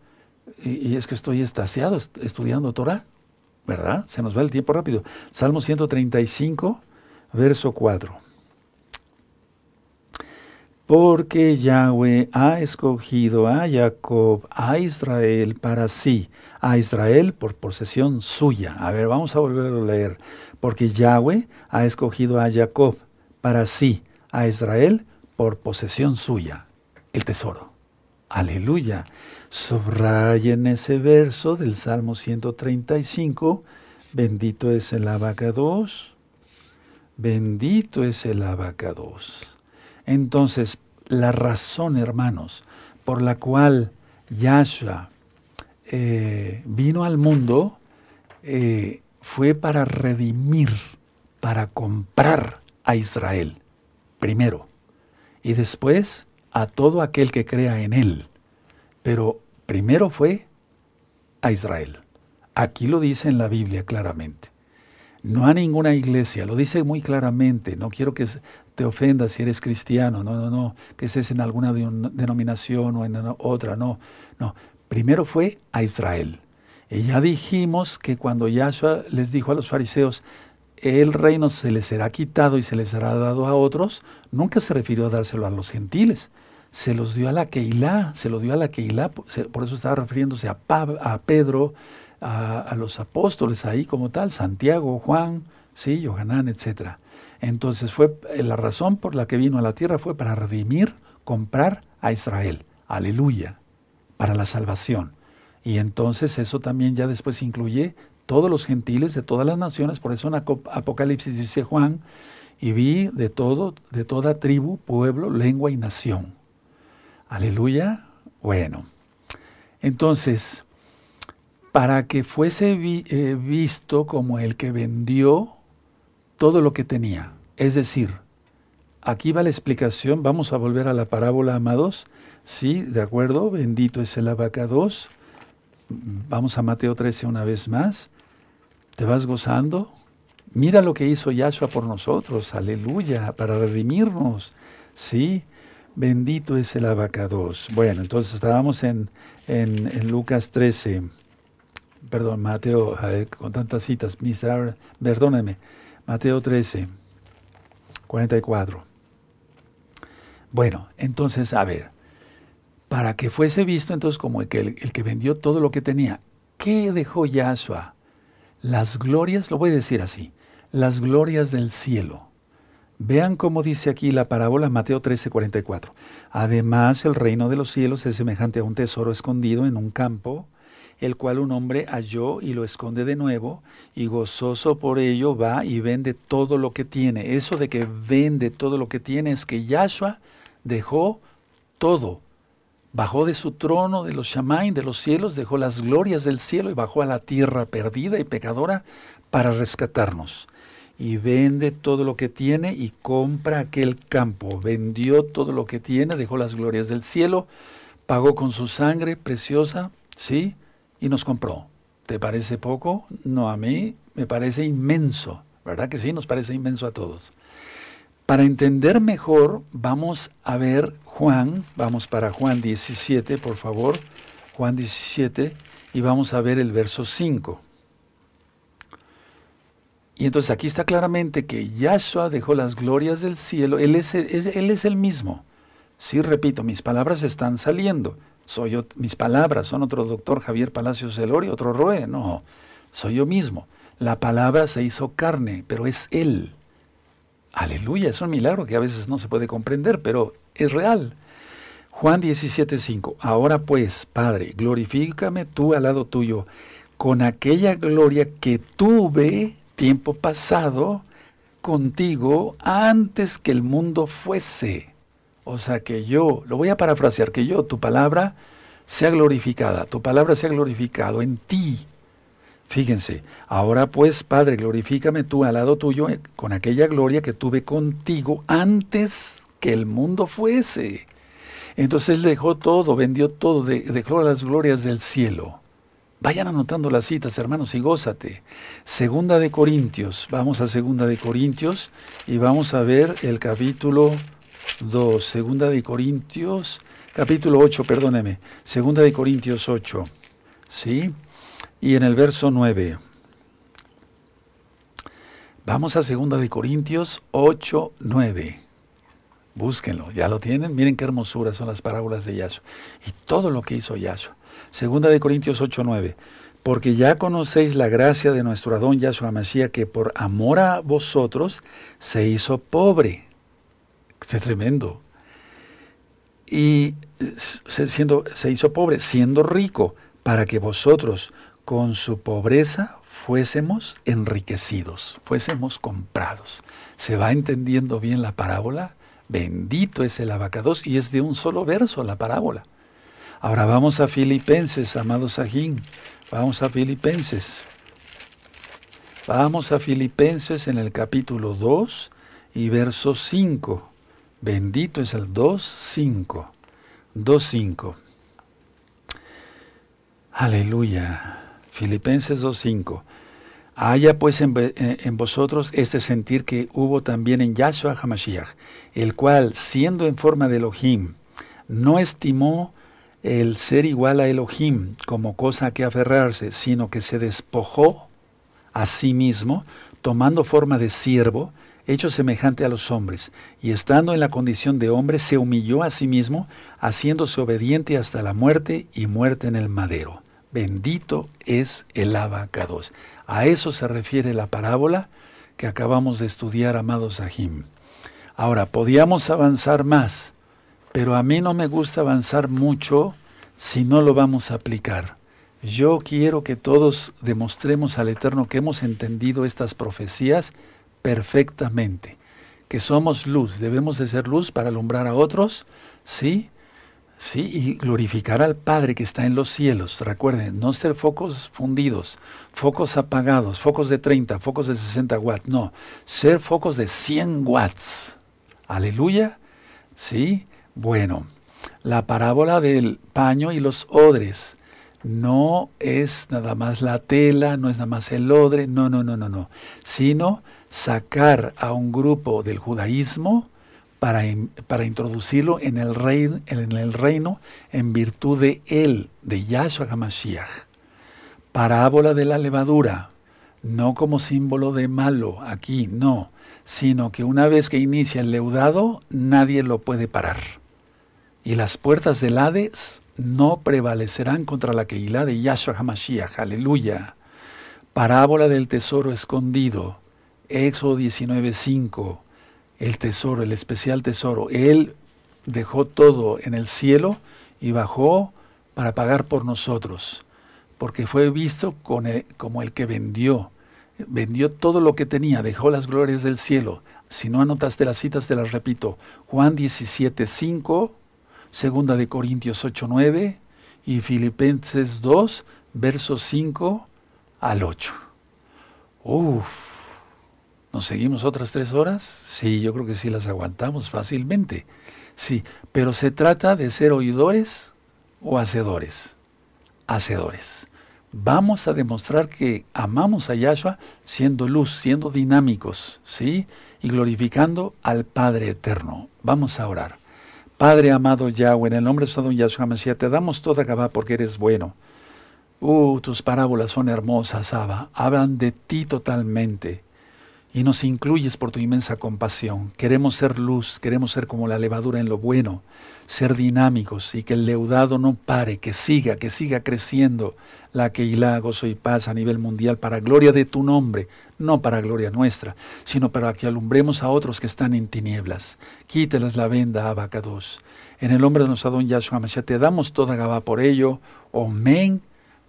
y es que estoy extasiado estudiando Torah, ¿verdad? Se nos va el tiempo rápido. Salmo 135, verso 4. Porque Yahweh ha escogido a Jacob, a Israel para sí, a Israel por posesión suya. A ver, vamos a volverlo a leer. Porque Yahweh ha escogido a Jacob para sí, a Israel por posesión suya, el tesoro. Aleluya. Subrayen ese verso del Salmo 135. Bendito es el Abacados. Bendito es el Abacados. Entonces, la razón, hermanos, por la cual Yahshua vino al mundo fue para redimir, para comprar a Israel, primero, y después a todo aquel que crea en él. Pero primero fue a Israel. Aquí lo dice en la Biblia claramente. No a ninguna iglesia, lo dice muy claramente. No quiero que te ofendas si eres cristiano, no, que estés en alguna denominación o en otra, no. Primero fue a Israel. Y ya dijimos que cuando Yahshua les dijo a los fariseos, el reino se les será quitado y se les será dado a otros, nunca se refirió a dárselo a los gentiles. Se los dio a la Keilah, por eso estaba refiriéndose a Pedro, a los apóstoles ahí como tal, Santiago, Juan, sí, Yohanan, etc. Entonces fue la razón por la que vino a la tierra fue para redimir, comprar a Israel, aleluya, para la salvación. Y entonces eso también ya después incluye todos los gentiles de todas las naciones, por eso en Apocalipsis dice Juan, y vi de toda tribu, pueblo, lengua y nación. Aleluya. Bueno, entonces, para que fuese visto como el que vendió todo lo que tenía. Es decir, aquí va la explicación, vamos a volver a la parábola, amados. Sí, de acuerdo, bendito es el Abacados. Vamos a Mateo 13 una vez más. ¿Te vas gozando? Mira lo que hizo Yahshua por nosotros, aleluya, para redimirnos, sí. Bendito es el Abacados. Bueno, entonces estábamos en Lucas 13. Perdón, Mateo, con tantas citas, perdónenme. Mateo 13, 44. Bueno, entonces, a ver, para que fuese visto entonces como el que vendió todo lo que tenía, ¿qué dejó Yahshua? Las glorias, lo voy a decir así, las glorias del cielo. Vean cómo dice aquí la parábola, Mateo 13, 44. Además, el reino de los cielos es semejante a un tesoro escondido en un campo, el cual un hombre halló y lo esconde de nuevo, y gozoso por ello va y vende todo lo que tiene. Eso de que vende todo lo que tiene es que Yahshua dejó todo. Bajó de su trono, de los Shamaim, de los cielos, dejó las glorias del cielo y bajó a la tierra perdida y pecadora para rescatarnos. Y vende todo lo que tiene y compra aquel campo. Vendió todo lo que tiene, dejó las glorias del cielo, pagó con su sangre preciosa, ¿sí?, y nos compró. ¿Te parece poco? No, a mí me parece inmenso. ¿Verdad que sí? Nos parece inmenso a todos. Para entender mejor, vamos a ver Juan. Vamos para Juan 17, por favor. Juan 17. Y vamos a ver el verso 5. Y entonces aquí está claramente que Yahshua dejó las glorias del cielo. Él es el mismo. Sí, repito, mis palabras están saliendo. Soy yo, mis palabras, son otro doctor Javier Palacios Elorio, otro Roeh, no, soy yo mismo. La palabra se hizo carne, pero es Él. Aleluya, es un milagro que a veces no se puede comprender, pero es real. Juan 17, 5. Ahora pues, Padre, glorifícame tú al lado tuyo con aquella gloria que tuve tiempo pasado contigo antes que el mundo fuese. O sea, que yo, lo voy a parafrasear, que yo, tu palabra sea glorificada, tu palabra sea glorificado en ti. Fíjense, ahora pues, Padre, glorifícame tú al lado tuyo con aquella gloria que tuve contigo antes que el mundo fuese. Entonces él dejó todo, vendió todo, declaró las glorias del cielo. Vayan anotando las citas, hermanos, y gózate. Segunda de Corintios, vamos a Segunda de Corintios y vamos a ver el capítulo 2. Segunda de Corintios, capítulo 8, perdóneme. Segunda de Corintios 8, ¿sí? Y en el verso 9, vamos a 2 de Corintios 8, 9. Búsquenlo, ya lo tienen. Miren qué hermosuras son las parábolas de Yahshua y todo lo que hizo Yahshua. 2 de Corintios 8, 9. Porque ya conocéis la gracia de nuestro Adón Yahshua HaMashiach, que por amor a vosotros se hizo pobre. ¡Qué tremendo! Y se hizo pobre, siendo rico, para que vosotros con su pobreza fuésemos enriquecidos, fuésemos comprados. ¿Se va entendiendo bien la parábola? Bendito es el Abacados, y es de un solo verso la parábola. Ahora vamos a Filipenses, amados Ajim. Vamos a Filipenses. Vamos a Filipenses en el capítulo 2 y verso 5. Bendito es el 2.5. 2.5. Aleluya. Filipenses 2.5. Haya pues en vosotros este sentir que hubo también en Yahshua HaMashiach, el cual, siendo en forma de Elohim, no estimó el ser igual a Elohim como cosa a que aferrarse, sino que se despojó a sí mismo, tomando forma de siervo, hecho semejante a los hombres, y estando en la condición de hombre, se humilló a sí mismo, haciéndose obediente hasta la muerte, y muerte en el madero. Bendito es el Abacados. A eso se refiere la parábola que acabamos de estudiar, amados Ajim. Ahora, podíamos avanzar más, pero a mí no me gusta avanzar mucho si no lo vamos a aplicar. Yo quiero que todos demostremos al Eterno que hemos entendido estas profecías perfectamente, que somos luz, debemos de ser luz para alumbrar a otros, ¿sí? Sí, y glorificar al Padre que está en los cielos. Recuerden, no ser focos fundidos, focos apagados, focos de 30, focos de 60 watts. No, ser focos de 100 watts. Aleluya. Sí, bueno, la parábola del paño y los odres. No es nada más la tela, no es nada más el odre, no. Sino sacar a un grupo del judaísmo para introducirlo en el reino en virtud de él, de Yahshua HaMashiach. Parábola de la levadura, no como símbolo de malo aquí, no, sino que una vez que inicia el leudado, nadie lo puede parar. Y las puertas del Hades no prevalecerán contra la Keilah de Yahshua HaMashiach, aleluya. Parábola del tesoro escondido, Éxodo 19, 5. El tesoro, el especial tesoro. Él dejó todo en el cielo y bajó para pagar por nosotros, porque fue visto como el que vendió todo lo que tenía, dejó las glorias del cielo. Si no anotaste las citas, te las repito. Juan 17, 5, 2 de Corintios 8, 9 y Filipenses 2, versos 5 al 8. ¡Uf! ¿Nos seguimos otras 3 horas? Sí, yo creo que sí las aguantamos fácilmente. Sí, pero se trata de ser oidores o hacedores. Hacedores. Vamos a demostrar que amamos a Yahshua siendo luz, siendo dinámicos, ¿sí? Y glorificando al Padre Eterno. Vamos a orar. Padre amado Yahweh, en el nombre de Adon Yahshua HaMashiach, te damos toda Gabá porque eres bueno. Tus parábolas son hermosas, Abba. Hablan de ti totalmente. y nos incluyes por tu inmensa compasión. Queremos ser luz, queremos ser como la levadura en lo bueno, ser dinámicos y que el leudado no pare, que siga creciendo la Keilah, Gozo y Paz a nivel mundial para gloria de tu nombre, no para gloria nuestra, sino para que alumbremos a otros que están en tinieblas. Quíteles la venda, Abacados. En el nombre de nuestro Adon Yahshua HaMashiach te damos toda Gabá por ello. Omen.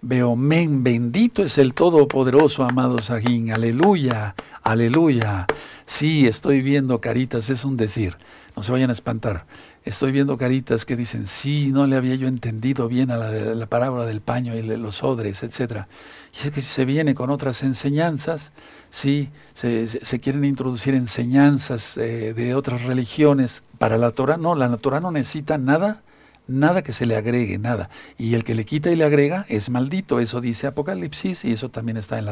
Beomen, bendito es el Todopoderoso, amados Ajim. Aleluya, aleluya. Sí, estoy viendo caritas, es un decir, no se vayan a espantar. Estoy viendo caritas que dicen, sí, no le había yo entendido bien a la parábola del paño y los odres, etc. Y es que se viene con otras enseñanzas, sí, se quieren introducir enseñanzas de otras religiones para la Torah. No, la Torah no necesita nada. Nada que se le agregue, nada. Y el que le quita y le agrega es maldito. Eso dice Apocalipsis y eso también está en la Torah.